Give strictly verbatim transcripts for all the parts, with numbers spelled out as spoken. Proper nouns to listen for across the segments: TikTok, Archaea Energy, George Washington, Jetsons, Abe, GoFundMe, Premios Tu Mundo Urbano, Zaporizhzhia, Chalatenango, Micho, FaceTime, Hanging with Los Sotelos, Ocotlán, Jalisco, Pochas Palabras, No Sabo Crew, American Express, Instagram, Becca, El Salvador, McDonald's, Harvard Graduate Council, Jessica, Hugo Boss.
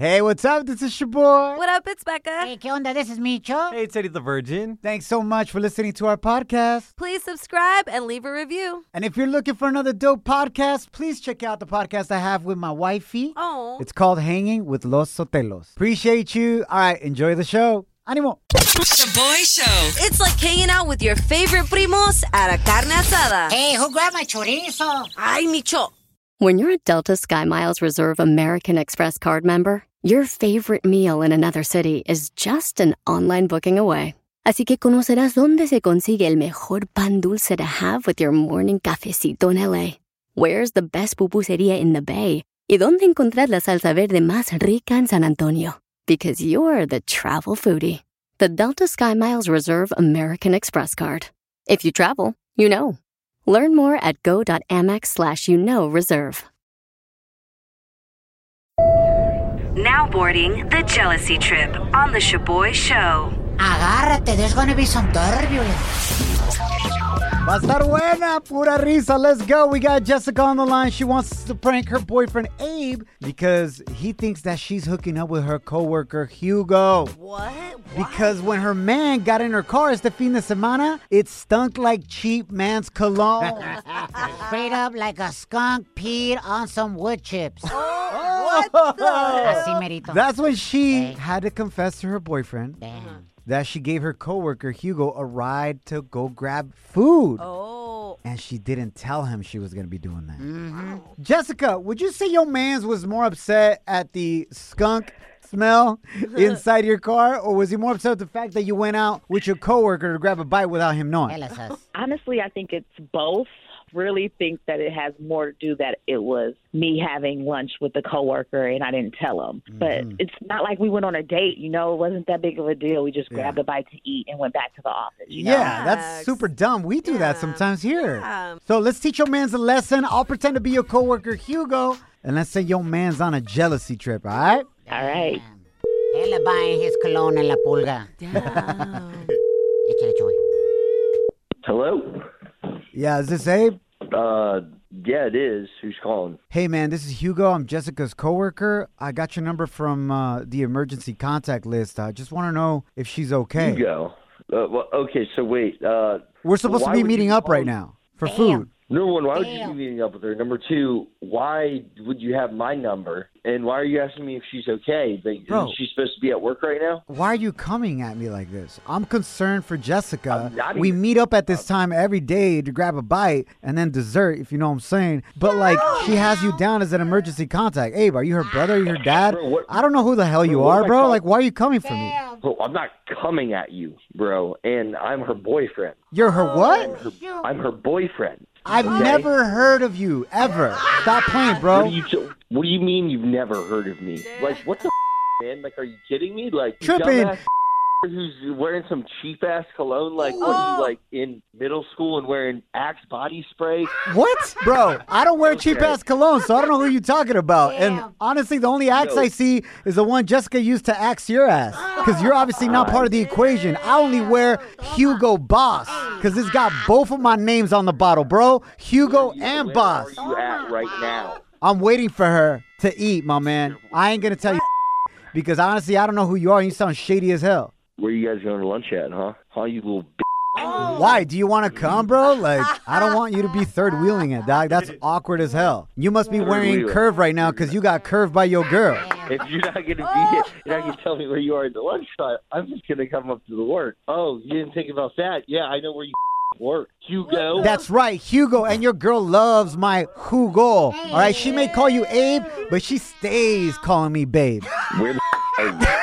Hey, what's up? This is Shoboy. What up? It's Becca. Hey, ¿qué onda? This is Micho. Hey, it's Eddie the Virgin. Thanks so much for listening to our podcast. Please subscribe and leave a review. And if you're looking for another dope podcast, please check out the podcast I have with my wifey. Oh. It's called Hanging with Los Sotelos. Appreciate you. All right, enjoy the show. Ánimo. Shoboy Show. It's like hanging out with your favorite primos at a carne asada. Hey, who grabbed my chorizo? Ay, Micho. When you're a Delta Sky Miles Reserve American Express card member, your favorite meal in another city is just an online booking away. Así que conocerás dónde se consigue el mejor pan dulce to have with your morning cafecito en L A. Where's the best pupusería in the Bay? Y dónde encontrar la salsa verde más rica en San Antonio? Because you're the travel foodie. The Delta Sky Miles Reserve American Express card. If you travel, you know. Learn more at go.amex slash you know reserve. Now boarding the jealousy trip on the Shoboy Show. Agárrate, there's going to be some turbulence. Va a estar buena, pura risa. Let's go. We got Jessica on the line. She wants to prank her boyfriend, Abe, because he thinks that she's hooking up with her coworker, Hugo. What? What? Because when her man got in her car este fin de semana, it stunk like cheap man's cologne. Straight up like a skunk peed on some wood chips. Oh, what the? Así merito. That's when she hey. had to confess to her boyfriend. Damn. That she gave her coworker Hugo a ride to go grab food. Oh. And she didn't tell him she was going to be doing that. Mm-hmm. Jessica, would you say your mans was more upset at the skunk smell inside your car? Or was he more upset at the fact that you went out with your coworker to grab a bite without him knowing? Honestly, I think it's both. Really think that it has more to do that it was me having lunch with a coworker and I didn't tell him. Mm-hmm. But it's not like we went on a date, you know. It wasn't that big of a deal. We just grabbed yeah. a bite to eat and went back to the office. You yeah, know? That's super dumb. We do yeah. that sometimes here. Yeah. So let's teach your man's a lesson. I'll pretend to be your coworker, Hugo, and let's say your man's on a jealousy trip, all right? Damn. All right. Él buying his cologne en la pulga. Damn. Hello? Yeah, is this Abe? Uh, yeah, it is. Who's calling? Hey, man, this is Hugo. I'm Jessica's coworker. I got your number from uh, the emergency contact list. I just want to know if she's okay. Hugo. Uh, well, okay, so wait. Uh, We're supposed to be meeting up right now for Damn. food. Number one, why Damn. would you be meeting up with her? Number two, why would you have my number? And why are you asking me if she's okay? Like, Bro, she's supposed to be at work right now? Why are you coming at me like this? I'm concerned for Jessica. Even, we meet up at this time every day to grab a bite and then dessert, if you know what I'm saying. But, like, she has you down as an emergency contact. Abe, are you her brother or your dad? Bro, what, I don't know who the hell you bro, are, bro. Like, why are you coming for me? Bro, I'm not coming at you, bro. And I'm her boyfriend. You're her what? I'm her, I'm her boyfriend. I've okay. never heard of you, ever. Stop playing, bro. What do, you, what do you mean you've never heard of me? Like, what the f***, man? Like, are you kidding me? Like, tripping. Dumbass who's wearing some cheap-ass cologne? Like, oh. what are you, like, in middle school and wearing Axe body spray? What? Bro, I don't wear okay. cheap-ass cologne, so I don't know who you're talking about. Damn. And honestly, the only Axe no. I see is the one Jessica used to axe your ass, because you're obviously not part of the equation. I only wear Hugo Boss, because it's got both of my names on the bottle, bro. Hugo you, and where Boss. Where are you at right now? I'm waiting for her to eat, my man. I ain't going to tell you, because honestly, I don't know who you are, and you sound shady as hell. Where you guys going to lunch at, huh? Huh, you little b****? Oh. Why? Do you want to come, bro? Like, I don't want you to be third-wheeling it, dog. That's awkward as hell. You must be wearing curve right now because you got curved by your girl. If you're not going to be here, you're not going to tell me where you are at the lunch time. I'm just going to come up to the work. Oh, you didn't think about that? Yeah, I know where you work. Hugo. That's right, Hugo. And your girl loves my Hugo. All right, she may call you Abe, but she stays calling me babe. Where the f-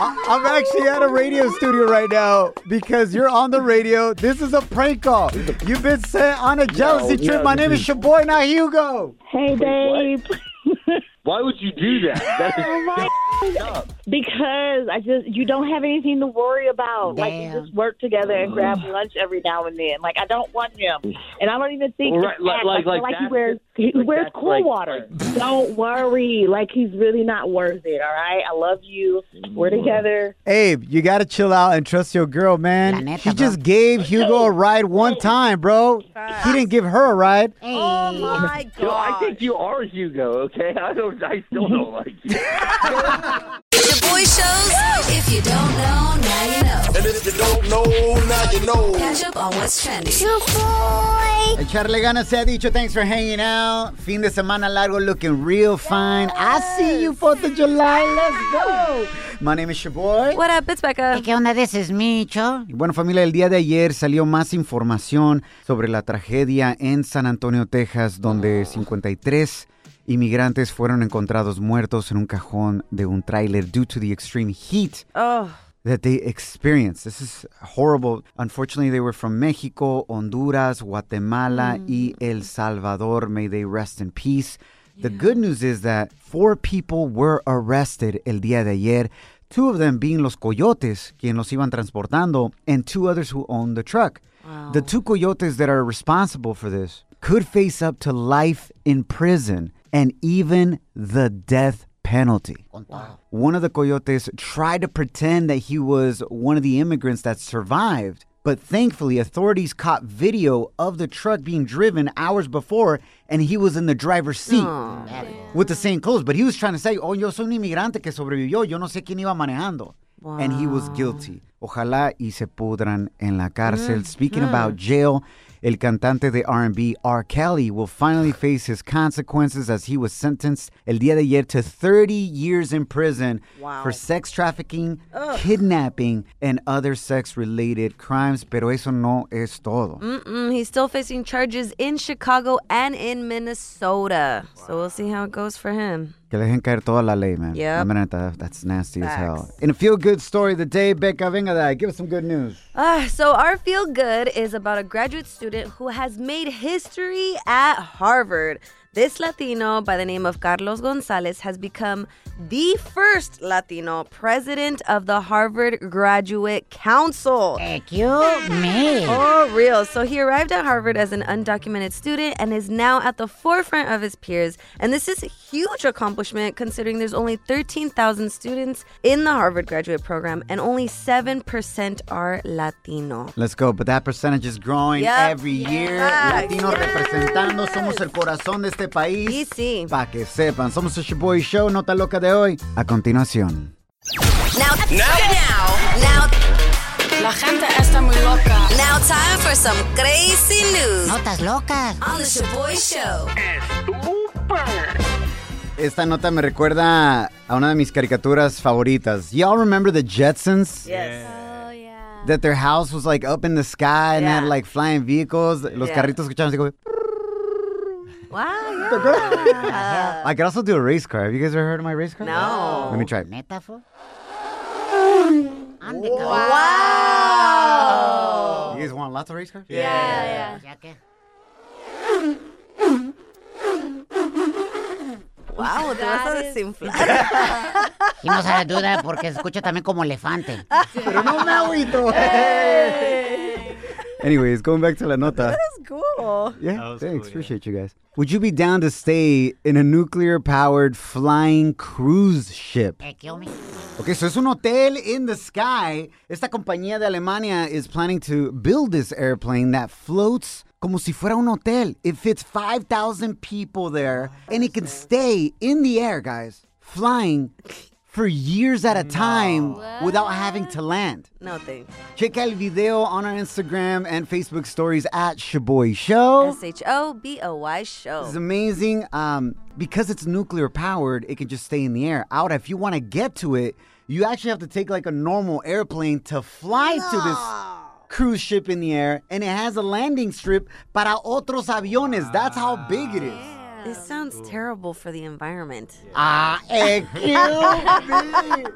I'm actually at a radio studio right now because you're on the radio. This is a prank call. You've been sent on a jealousy no, trip. No, My name is Shoboy, not Hugo. Hey, babe. Wait, why would you do that? That is oh my up. Because I just you don't have anything to worry about. Damn. Like, you just work together and grab lunch every now and then. Like, I don't want him, and I don't even think. Well, right, like, like, like, like, like he wears He like wears cool like, water. Like, don't worry. Like, he's really not worth it, all right? I love you. We're together. Abe, you got to chill out and trust your girl, man. Neta, she bro. just gave Hugo a ride one hey. time, bro. Hey. He didn't give her a ride. Hey. Oh, my God. Yo, I think you are Hugo, okay? I don't. I still don't like you. Shoboy Shows. If you don't know, now you know. And if you don't know, now you know. Catch up on what's trending. Shoboy. Echarle ganas se ha dicho. Thanks for hanging out. Fin de semana largo, looking real fine. Yes. I see you, fourth of July. Let's go. My name is Shoboy. What up, it's Becca. Hey, ¿qué onda? This is Micho. Bueno, familia, el día de ayer salió más información sobre la tragedia en San Antonio, Texas, donde oh. cincuenta y tres inmigrantes fueron encontrados muertos en un cajón de un tráiler due to the extreme heat. Oh. That they experienced. This is horrible. Unfortunately, they were from Mexico, Honduras, Guatemala, mm. y El Salvador. May they rest in peace. Yeah. The good news is that four people were arrested el día de ayer, two of them being los coyotes, quien los iban transportando, and two others who owned the truck. Wow. The two coyotes that are responsible for this could face up to life in prison and even the death penalty. Wow. One of the coyotes tried to pretend that he was one of the immigrants that survived, but thankfully authorities caught video of the truck being driven hours before, and he was in the driver's seat Aww. with the same clothes. But he was trying to say, oh, yo soy un inmigrante que sobrevivió, yo no sé quién iba manejando. Wow. And he was guilty. Ojalá y se pudran en la cárcel. Mm. Speaking mm. about jail, el cantante de R and B, R. Kelly, will finally face his consequences as he was sentenced el día de ayer to thirty years in prison wow. for sex trafficking, Ugh. kidnapping, and other sex-related crimes. Pero eso no es todo. Mm-mm, he's still facing charges in Chicago and in Minnesota. Wow. So we'll see how it goes for him. Que le dejen caer toda la ley, man. Yep. La neta, that's nasty Facts. as hell. In a feel-good story of the day, Becca, venga de ahí. Give us some good news. Uh, so our feel-good is about a graduate student who has made history at Harvard. This Latino, by the name of Carlos Gonzalez, has become the first Latino president of the Harvard Graduate Council. Thank you, man. For real. So he arrived at Harvard as an undocumented student and is now at the forefront of his peers. And this is a huge accomplishment considering there's only thirteen thousand students in the Harvard graduate program and only seven percent are Latino. Let's go. But that percentage is growing yep. every year. Yeah. Latino yes. representando. Somos el corazón de este país. Y sí. Para que sepan. Somos el Shoboy Show. Nota loca de hoy. A continuación. Now, now, now, now. La gente está muy loca. Now time for some crazy news. Notas locas. On the Shoboy Show. Estúper. Esta nota me recuerda a una de mis caricaturas favoritas. Y'all remember the Jetsons? Yes. Oh, yeah. That their house was like up in the sky and yeah. had like flying vehicles. Los yeah. carritos escuchaban así como... Wow, yeah. I could also do a race car. Have you guys ever heard of my race car? No. Let me try it. Metaphor? I'm the car. Wow. You guys want lots of race cars? Yeah, yeah. yeah. yeah. Wow, te vas a desinflar. Y no se duda porque se escucha también como elefante. Pero no me agüito. Anyways, going back to la nota. That is cool. Yeah, thanks. Cool, yeah. Appreciate you guys. Would you be down to stay in a nuclear-powered flying cruise ship? Hey, kill me. Okay, so it's un hotel in the sky. Esta compañía de Alemania is planning to build this airplane that floats como si fuera un hotel. It fits five thousand people there, oh, and it can stay in the air, guys, flying for years at a time no. without having to land. No thanks. Check out the video on our Instagram and Facebook stories at Shoboy Show. S H O B O Y Show. It's amazing. Um, because it's nuclear powered, it can just stay in the air. Out, if you want to get to it, you actually have to take like a normal airplane to fly no. to this cruise ship in the air, and it has a landing strip para otros aviones. Wow. That's how big it is. This sounds Ooh. terrible for the environment. Ah, yeah. uh,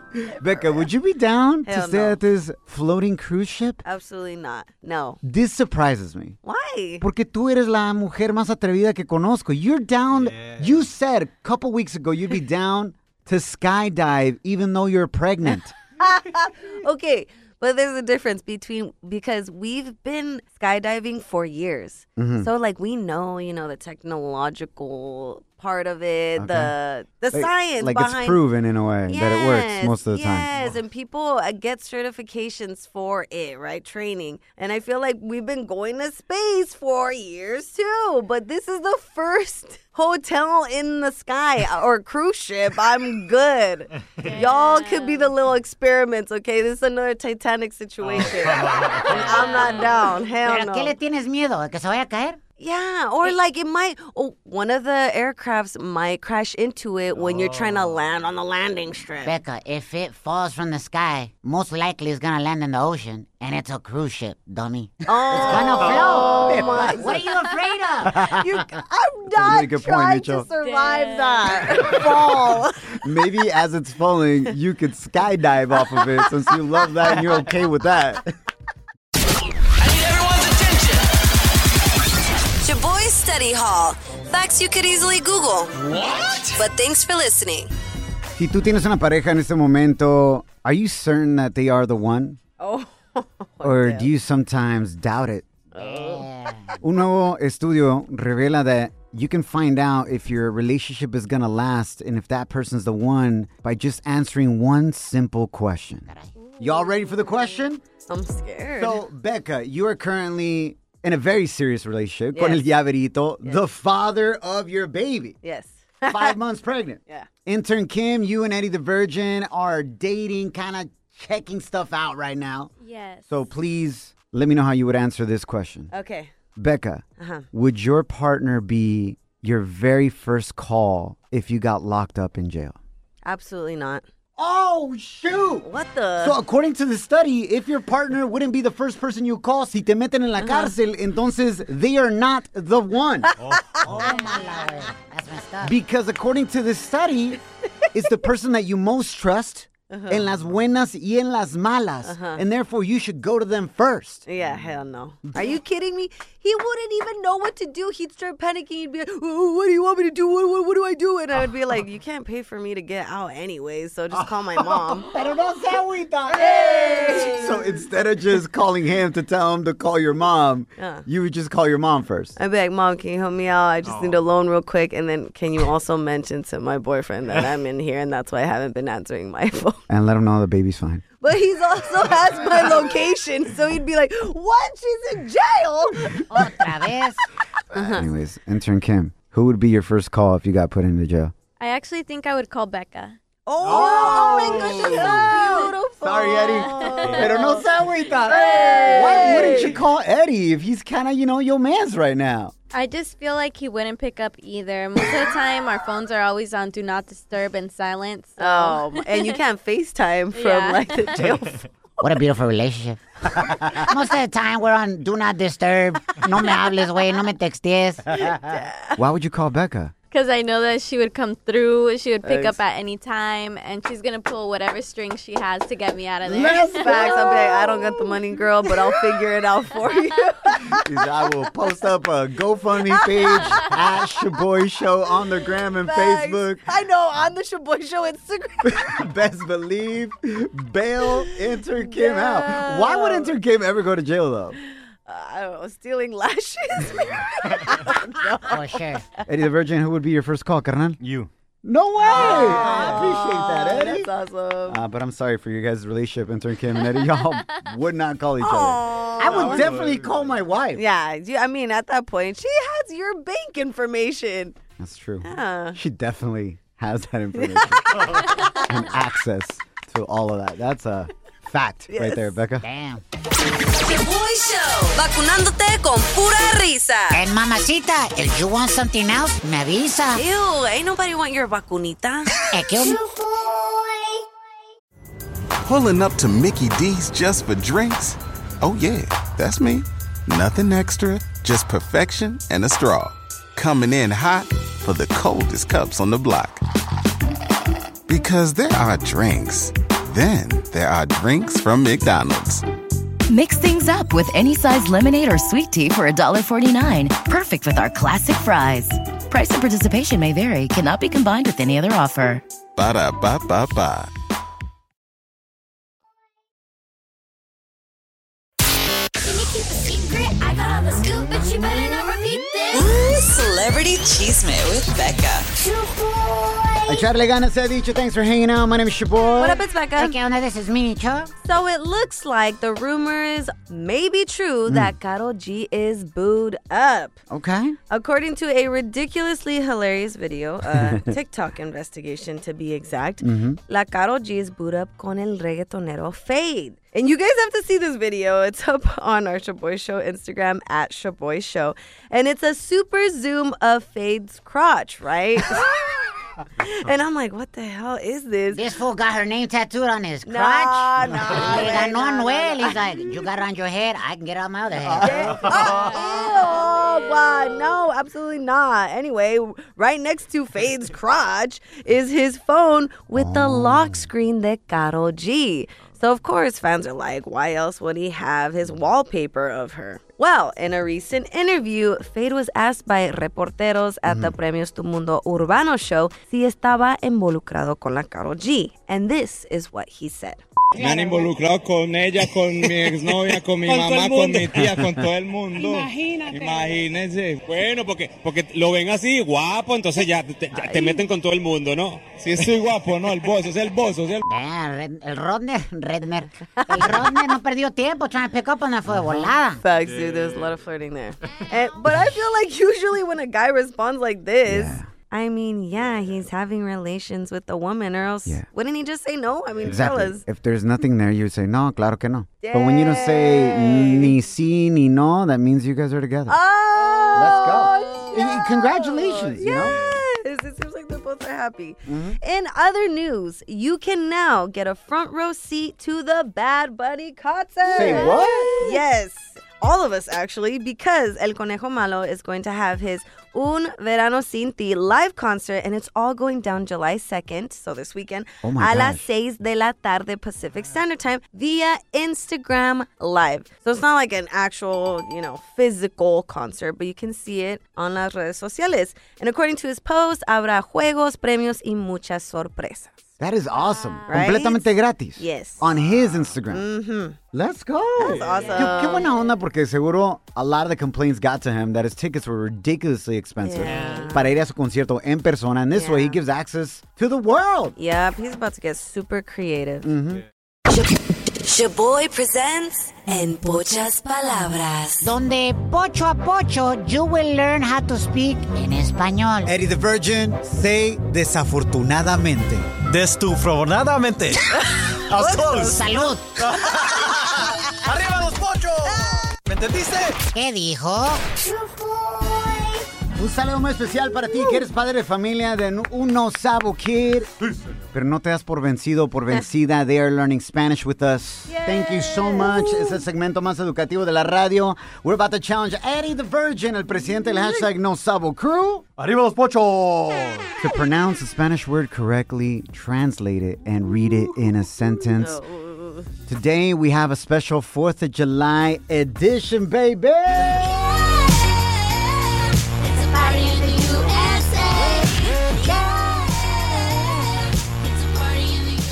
Becca, would you be down Hell to stay no. at this floating cruise ship? Absolutely not. No. This surprises me. Why? Porque tú eres la mujer más atrevida que conozco. You're down. Yeah. You said a couple weeks ago you'd be down to skydive even though you're pregnant. Okay. But there's a difference between, because we've been skydiving for years. Mm-hmm. So, like, we know, you know, the technological part of it, okay. the the like, science like behind. Like, it's proven in a way yes, that it works most of the yes. time. Yes, and people uh, get certifications for it, right? Training. And I feel like we've been going to space for years, too. But this is the first hotel in the sky or cruise ship. I'm good. Yeah. Y'all could be the little experiments, okay? This is another Titanic situation. I'm not down. Hell Pero no. ¿Qué le tienes miedo? ¿Que se vaya a caer? Yeah, or like it might, oh, one of the aircrafts might crash into it when oh. you're trying to land on the landing strip. Becca, if it falls from the sky, most likely it's going to land in the ocean, and it's a cruise ship, dummy. Oh. It's going to float. Oh my what God. Are you afraid of? You, I'm not really trying point, to survive Damn. That fall. Maybe as it's falling, you could skydive off of it since you love that and you're okay with that. Shoboy Study Hall. Facts you could easily Google. What? But thanks for listening. Si tú tienes una pareja en este momento, are you certain that they are the one? Oh. Or yeah. do you sometimes doubt it? Oh. Yeah. Un nuevo estudio revela that you can find out if your relationship is going to last and if that person's the one by just answering one simple question. Y'all ready for the question? I'm scared. So, Becca, you are currently... in a very serious relationship, yes. con el diablito, yes. the father of your baby. Yes. Five months pregnant. Yeah. Intern Kim, you and Eddie the Virgin are dating, kind of checking stuff out right now. Yes. So please let me know how you would answer this question. Okay. Becca, uh-huh. would your partner be your very first call if you got locked up in jail? Absolutely not. Oh, shoot. What the? So, according to the study, if your partner wouldn't be the first person you call, si te meten en la uh-huh. cárcel, entonces they are not the one. Oh, oh my Lord. That's my stuff. Because according to the study, it's the person that you most trust uh-huh. en las buenas y en las malas. Uh-huh. And therefore, you should go to them first. Yeah, hell no. Are you kidding me? He wouldn't even know what to do. He'd start panicking. He'd be like, oh, what do you want me to do? What, what, what do I do? And I would be like, you can't pay for me to get out anyway, so just call my mom. Pero no se agüita. Hey! So instead of just calling him to tell him to call your mom, uh. you would just call your mom first. I'd be like, Mom, can you help me out? I just oh. need a loan real quick. And then can you also mention to my boyfriend that I'm in here and that's why I haven't been answering my phone? And let him know the baby's fine. But he also has my location, so he'd be like, what? She's in jail? Otra vez. Uh-huh. Anyways, Intern Kim, who would be your first call if you got put into jail? I actually think I would call Becca. Oh, oh, oh my gosh, that's so beautiful. Sorry, Eddie. Pero no se agüita. Hey. Why wouldn't you call Eddie if he's kind of, you know, your man's right now? I just feel like he wouldn't pick up either. Most of the time, our phones are always on Do Not Disturb and silent. So. Oh, and you can't FaceTime from yeah. like the jail phone. What a beautiful relationship. Most of the time, we're on Do Not Disturb. No me hables, güey. No me textes. Why would you call Becca? Because I know that she would come through, she would pick Thanks. Up at any time, and she's going to pull whatever string she has to get me out of there. Yes, facts. I'll be like, I don't got the money, girl, but I'll figure it out for you. I will post up a GoFundMe page at Shoboy Show on the gram and facts. Facebook. I know, on the Shoboy Show Instagram. Best believe, bail Intern Kim yeah. out. Why would Intern Kim ever go to jail, though? Uh, I don't know, stealing lashes? No. Oh, sure. Eddie the Virgin, who would be your first call, carnal? You. No way! Oh, I appreciate that, Eddie. That's awesome. Uh, but I'm sorry for you guys' relationship, Intern Kim and Eddie. Y'all would not call each other. Oh, I would definitely would. Call my wife. Yeah, I mean, at that point, she has your bank information. That's true. Yeah. She definitely has that information and access to all of that. That's a fact yes. right there, Becca. Damn. Shoboy Show, vacunándote con pura risa. And mamacita, if you want something else, me avisa. Ew, ain't nobody want your vacunita. Pulling up to Mickey D's just for drinks? Oh yeah, that's me. Nothing extra, just perfection and a straw. Coming in hot for the coldest cups on the block. Because there are drinks. Then there are drinks from McDonald's. Mix things up with any size lemonade or sweet tea for one forty-nine. Perfect with our classic fries. Price and participation may vary. Cannot be combined with any other offer. Ba-da-ba-ba-ba. keep a secret. I got all the scoop, but you better not repeat this. Ooh, Celebrity Chisme with Becca. Shoboy. Echarle ganas, se ha dicho. Thanks for hanging out. My name is Shoboy. What up, it's Becca. Hey, ¿qué onda? This is Micho. So it looks like the rumors may be true mm. that Karol G is booed up. Okay. According to a ridiculously hilarious video, a TikTok investigation to be exact, mm-hmm. La Karol G is booed up con el reggaetonero Feid. And you guys have to see this video. It's up on our Shoboy Show Instagram, at Shoboy Show. And it's a super zoom of Feid's crotch, right? And I'm like, what the hell is this? This fool got her name tattooed on his crotch. No, no. He got no, no, Noel. He's like, you got it on your head. I can get it on my other head. Yeah. Oh, ew. Wow. No, absolutely not. Anyway, right next to Feid's crotch is his phone with oh. the lock screen that Karol G. So, of course, fans are like, why else would he have his wallpaper of her? Well, in a recent interview, Feid was asked by reporteros at mm-hmm. the Premios Tu Mundo Urbano show si estaba involucrado con la Karol G. And this is what he said. Me han involucrado con ella, con mi exnovia, con mi con mamá, con mi tía, con todo el mundo. Imagínate. Imagínense. Bueno, porque, porque lo ven así, guapo, entonces ya te, ya te meten con todo el mundo, ¿no? Si estoy guapo, ¿no? El bozo, es el bozo, es el... Ah, Red, el Rodner, Redner. El Rodner no perdió tiempo, trying to pick up on that fue de volada. Facts, dude, there's a lot of flirting there. And, but I feel like usually when a guy responds like this... Yeah. I mean, yeah, he's having relations with a woman, or else yeah. wouldn't he just say no? I mean, exactly. Tell us. If there's nothing there, you would say, no, claro que no. Yay. But when you don't say ni sí, ni no, that means you guys are together. Oh! Let's go. No. Congratulations, yes. you know? It seems like they're both happy. Mm-hmm. In other news, you can now get a front row seat to the Bad Bunny concert. Say what? Yes. All of us, actually, because El Conejo Malo is going to have his Un Verano Sin Ti live concert, and it's all going down July second, so this weekend, oh a las seis de la tarde Pacific Standard Time via Instagram Live. So it's not like an actual, you know, physical concert, but you can see it on las redes sociales. And according to his post, habrá juegos, premios y muchas sorpresas. That is awesome. Right? Completamente gratis. Yes. On his Instagram. Mm-hmm. Let's go. That's awesome. Yo, qué buena onda, porque seguro a lot of the complaints got to him that his tickets were ridiculously expensive yeah. para ir a su concierto en persona. And this yeah. way, he gives access to the world. Yep, he's about to get super creative. Mm-hmm. Yeah. Shoboy presents En Pochas Palabras. Donde pocho a pocho, you will learn how to speak in español. Eddie the Virgin, say desafortunadamente. Destufortunadamente. Salud. Arriba los pochos. ¿Me entendiste? ¿Qué dijo? Un saludo muy especial para ti, que eres padre de familia de un No Sabo Kid. Pero no te das por vencido, por vencida. They are learning Spanish with us. Yay. Thank you so much. Es el segmento más educativo de la radio. We're about to challenge Eddie the Virgin, el presidente del hashtag No Sabo Crew. Arriba los pochos. To pronounce the Spanish word correctly, translate it, and read it in a sentence. Today we have a special fourth of July edition, baby.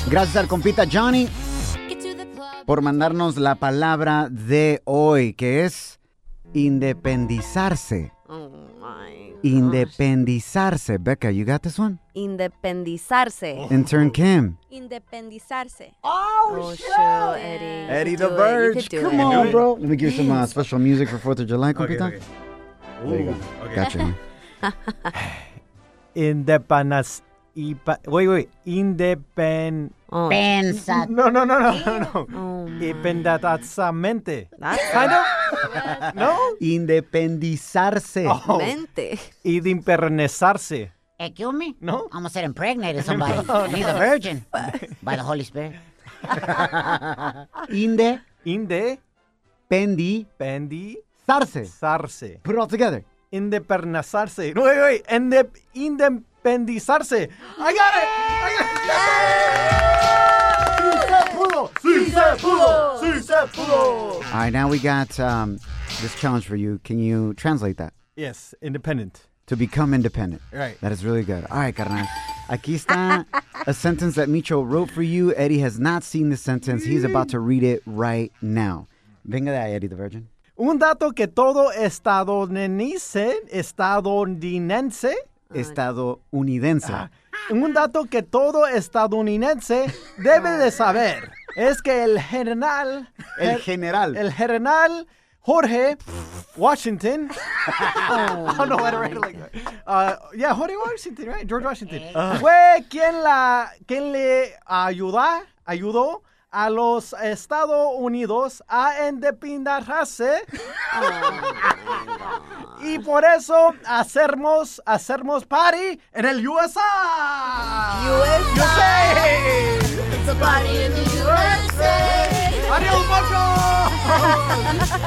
Gracias al compita Johnny por mandarnos la palabra de hoy, que es independizarse. Oh my gosh. Independizarse. Becca, you got this one? Independizarse. Intern Kim. Independizarse. Oh, oh shit. Sure, Eddie. Eddie the Verge. Come it. on, bro. Let me give you some uh, special music for fourth of July, compita. Okay, okay. Ooh, there you go. Okay. Gotcha. Independizarse. Ipa, wait, wait, independ... Oh. Pensa. No, no, no, no, no, no. Independizarse. Kind of? No? Independizarse. Oh. Mente. Independizarse. Excuse me? No? I almost said impregnated somebody. No, no. I need a virgin. By the Holy Spirit. Inde. Inde. Pendi. Pendi. Sarse. Sarse. Put it all together. Independizarse. No, wait, wait. Indep... Indep... Independizarse. I got it. I got it. Sí se pudo. Sí se pudo. Sí se pudo. All right, now we got um, this challenge for you. Can you translate that? Yes, independent. To become independent. Right. That is really good. All right, carnal. Aquí está a sentence that Micho wrote for you. Eddie has not seen the sentence. He's about to read it right now. Venga de ahí, Eddie the Virgin. Un dato que todo estadounidense, estadounidense, estadounidense, ah, un dato que todo estadounidense debe de saber es que el general, el, el general, el general Jorge Washington. I don't know how to write it like that. Uh, yeah, Jorge Washington, right? George Washington. Uh. Fue quien la, quien le ayuda, ayudó a los Estados Unidos a independizarse. Oh, y por eso hacemos, hacemos party en el U S A. U S A. U S A. It's a party in the U S A. ¡Adiós, Macho!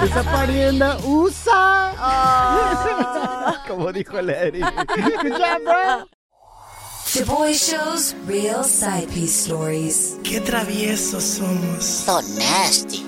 ¡Está pariendo U S A! Oh. Como dijo Larry. ¡Good job, bro! Shoboy Show's Real Side Piece Stories. ¡Qué traviesos somos! So nasty.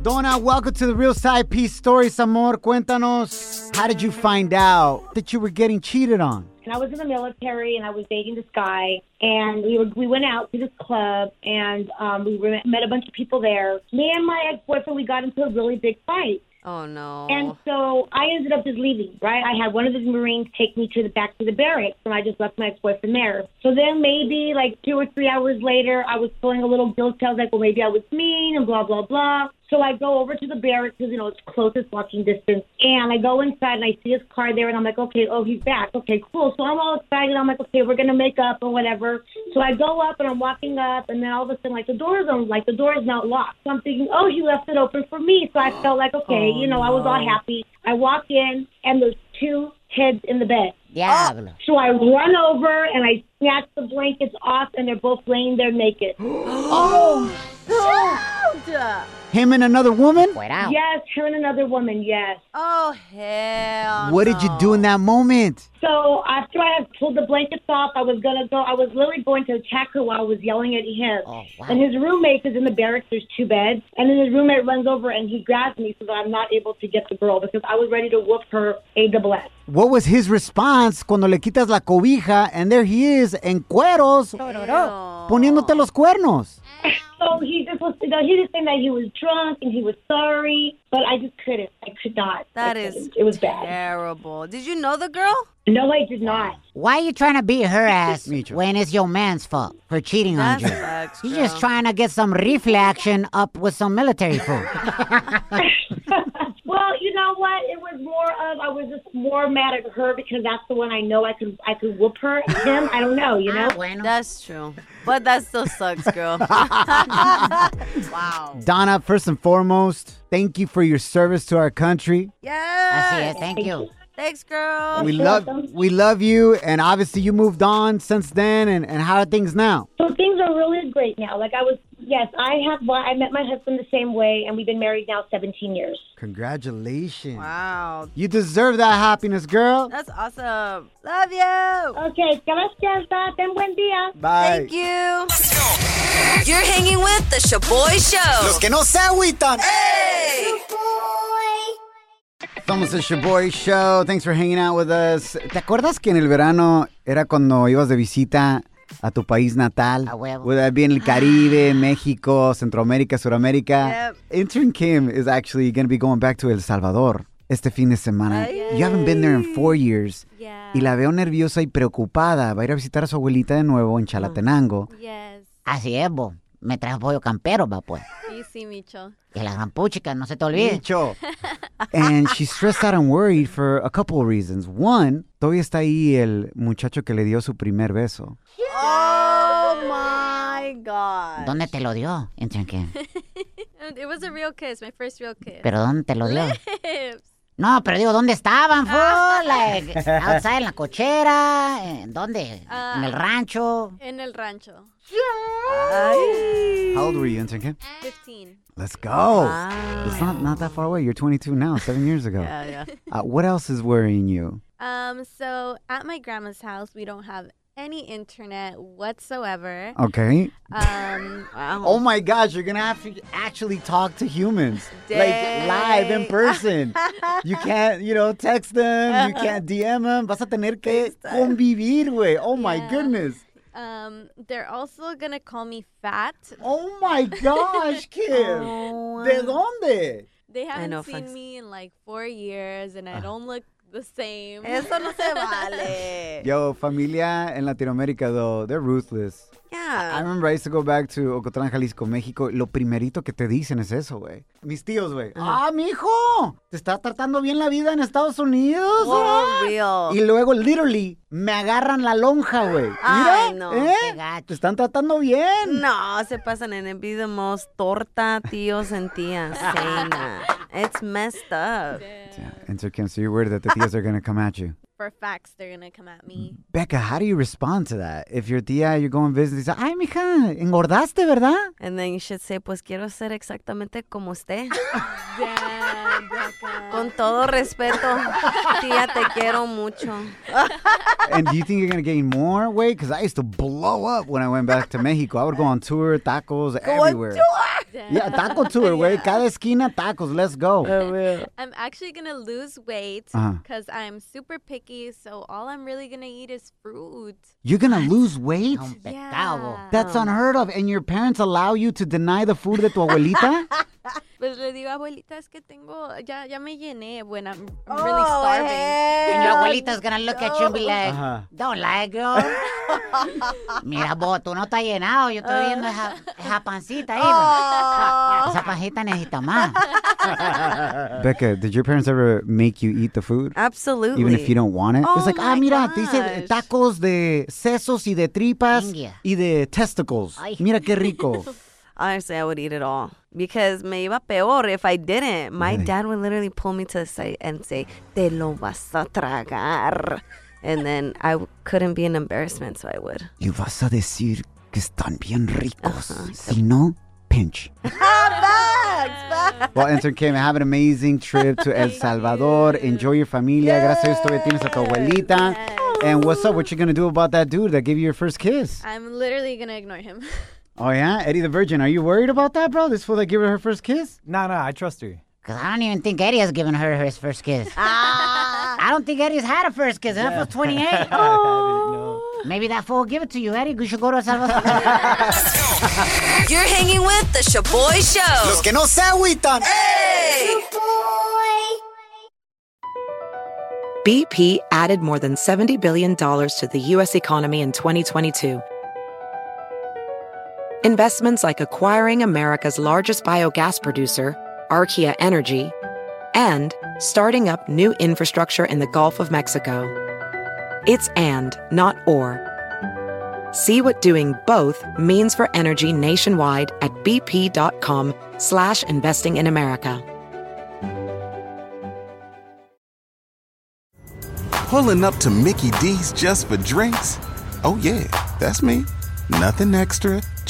Donna, welcome to the Real Side Piece Stories, amor. Cuéntanos, how did you find out that you were getting cheated on? And I was in the military, and I was dating this guy, and we were, we went out to this club, and um, we were, met a bunch of people there. Me and my ex-boyfriend, we got into a really big fight. Oh, no. And so I ended up just leaving, right? I had one of his Marines take me to the back to the barracks, and I just left my ex-boyfriend there. So then maybe like two or three hours later, I was feeling a little guilty. I was like, well, maybe I was mean and blah, blah, blah. So I go over to the barracks because, you know, it's closest walking distance. And I go inside, and I see his car there, and I'm like, okay, oh, he's back. Okay, cool. So I'm all excited. I'm like, okay, we're going to make up or whatever. So I go up, and I'm walking up, and then all of a sudden, like, the door's on, like, the door is not locked. So I'm thinking, oh, he left it open for me. So I felt like, okay, oh, you know, no. I was all happy. I walk in, and there's two heads in the bed. Yeah. Oh. So I run over, and I snatch the blankets off, and they're both laying there naked. Oh, no. Him and another woman? Yes, him and another woman, yes. Oh, hell What no. did you do in that moment? So after I had pulled the blankets off, I was going to go, I was literally going to attack her while I was yelling at him. Oh, wow. And his roommate is in the barracks, there's two beds. And then his roommate runs over and he grabs me so that I'm not able to get the girl because I was ready to whoop her A-double-S. What was his response cuando le quitas la cobija and there he is en cueros poniéndote los cuernos? So he just was, you know, he just saying that he was drunk and he was sorry, but I just couldn't. I could not. That is it was bad. Terrible. Did you know the girl? No, I did not. Why are you trying to beat her ass when it's your man's fault for cheating That's on you? Extra. He's just trying to get some rifle action up with some military food. Well, you know what? It was more of I was just more mad at her because that's the one I know I could I could whoop her him. I don't know, you know. That's true, but that still sucks, girl. Wow. Donna, first and foremost, thank you for your service to our country. Yes. Thank you. Thanks, girl. We love we love you, and obviously you moved on since then, and, and how are things now? So things are really great now. Like I was, yes, I have. Well, I met my husband the same way, and we've been married now seventeen years. Congratulations. Wow. You deserve that happiness, girl. That's awesome. Love you. Okay, gracias, ten buen dia. Bye. Thank you. Let's go. You're hanging with the Shoboy Show. Los que no se agüitan. Hey! Estamos en Shoboy Show. Thanks for hanging out with us. ¿Te acuerdas que en el verano era cuando ibas de visita a tu país natal? A huevo. Would that be en el Caribe, México, Centroamérica, Suramérica? Yep. Intern Kim is actually going to be going back to El Salvador este fin de semana. Ay. You haven't been there in four years. Yeah. Y la veo nerviosa y preocupada. Va a ir a visitar a su abuelita de nuevo en Chalatenango. Oh. Yes. Así es, bo. Me trajo pollo campero, va, pues. Sí, sí, Micho. Y la gran puchica, no se te olvide. Micho. And she's stressed out and worried for a couple of reasons. One, todavía está ahí el muchacho que le dio su primer beso. Oh, my God. ¿Dónde te lo dio? Intern Kim. It was a real kiss, my first real kiss. ¿Pero dónde te lo dio? Lips. No, pero digo, ¿dónde estaban, fool? Like, outside, en la cochera. ¿En dónde? Uh, ¿En el rancho? En el rancho. Yay! How old were you, Intern Kim? fifteen. Let's go. Wow. It's not, not that far away. You're twenty-two now, seven years ago. Yeah, yeah. Uh, what else is worrying you? Um, so at my grandma's house, we don't have any internet whatsoever. Okay. Um. Wow. Oh my gosh, you're gonna have to actually talk to humans, Dang. like live in person. You can't, you know, text them. You can't D M them. Vas a tener que convivir, güey. Oh my yeah. goodness. Um, they're also going to call me fat. Oh, my gosh, Kim. Oh. ¿De dónde? They haven't know, seen thanks. me in like four years, and I uh. don't look the same. Eso no se vale. Yo, familia in Latin America, though, they're ruthless. Yeah. I remember I used to go back to Ocotlán, Jalisco, México. Lo primerito que te dicen es eso, güey. Mis tíos, güey. Uh-huh. ¡Ah, mijo! ¿Te estás tratando bien la vida en Estados Unidos? Oh, real. Y luego, literally, me agarran la lonja, güey. Ay, no, ¿eh? Qué gacho. Te están tratando bien. No, se pasan en el video más torta, tíos en tías. Cena. It's messed up. Yeah. And so, Kim, so you're worried that the tías are going to come at you? For facts, they're going to come at me. Becca, how do you respond to that? If your tía, you go and visit, say, ay, mija, engordaste, ¿verdad? And then you should say, pues quiero ser exactamente como usted. Yeah, Becca. Con todo respeto, tía, te quiero mucho. And do you think you're going to gain more weight? Because I used to blow up when I went back to Mexico. I would go on tour, tacos, go everywhere. Yeah. yeah, taco tour, güey. Yeah. Cada esquina, tacos. Let's go. Oh, yeah. I'm actually going to lose weight because uh-huh. I'm super picky, so all I'm really going to eat is fruit. You're going to lose weight? Yeah. That's unheard of. And your parents allow you to deny the food de tu abuelita? Pues le digo, abuelita, es que tengo, ya, ya me llené when I'm, I'm oh, really starving. Hey, and your abuelita's going to look no. at you and be like, uh-huh. don't lie, girl. Mira, vos, tú no estás llenado. Yo estoy viendo esa, esa pancita ahí. Oh. Esa pancita necesita más. Becca, did your parents ever make you eat the food? Absolutely. Even if you don't want it? Oh, it's like, ah, mira, gosh. Te hice tacos de sesos y de tripas India. Y de testicles. Ay. Mira qué rico. Honestly, I would eat it all. Because me iba peor if I didn't. My really? dad would literally pull me to the side and say, te lo vas a tragar. And then I w- couldn't be an embarrassment, so I would. You vas a decir que están bien ricos. Uh-huh. Si no, pinch. Ah, bags, bags. Well, Intern Kim, have an amazing trip to El Salvador. You. Enjoy your familia. Yes. Gracias a Dios, todavía tienes a tu abuelita. Yes. And what's up? What you going to do about that dude that gave you your first kiss? I'm literally going to ignore him. Oh, yeah? Eddie the Virgin, are you worried about that, bro? This fool that gave her her first kiss? No, nah, no, nah, I trust her. Because I don't even think Eddie has given her his first kiss. Ah, I don't think Eddie's had a first kiss. Yeah. I was twenty-eight. Oh. No. Maybe that fool will give it to you, Eddie. You should go to El Salvador. You're hanging with the Shoboy Show. Los que no se agüitan. Hey! Shoboy. B P added more than seventy billion dollars to the U S economy in twenty twenty-two. Investments like acquiring America's largest biogas producer, Archaea Energy, and starting up new infrastructure in the Gulf of Mexico. It's and, not or. See what doing both means for energy nationwide at bp.com slash investing in America. Pulling up to Mickey D's just for drinks? Oh yeah, that's me. Nothing extra,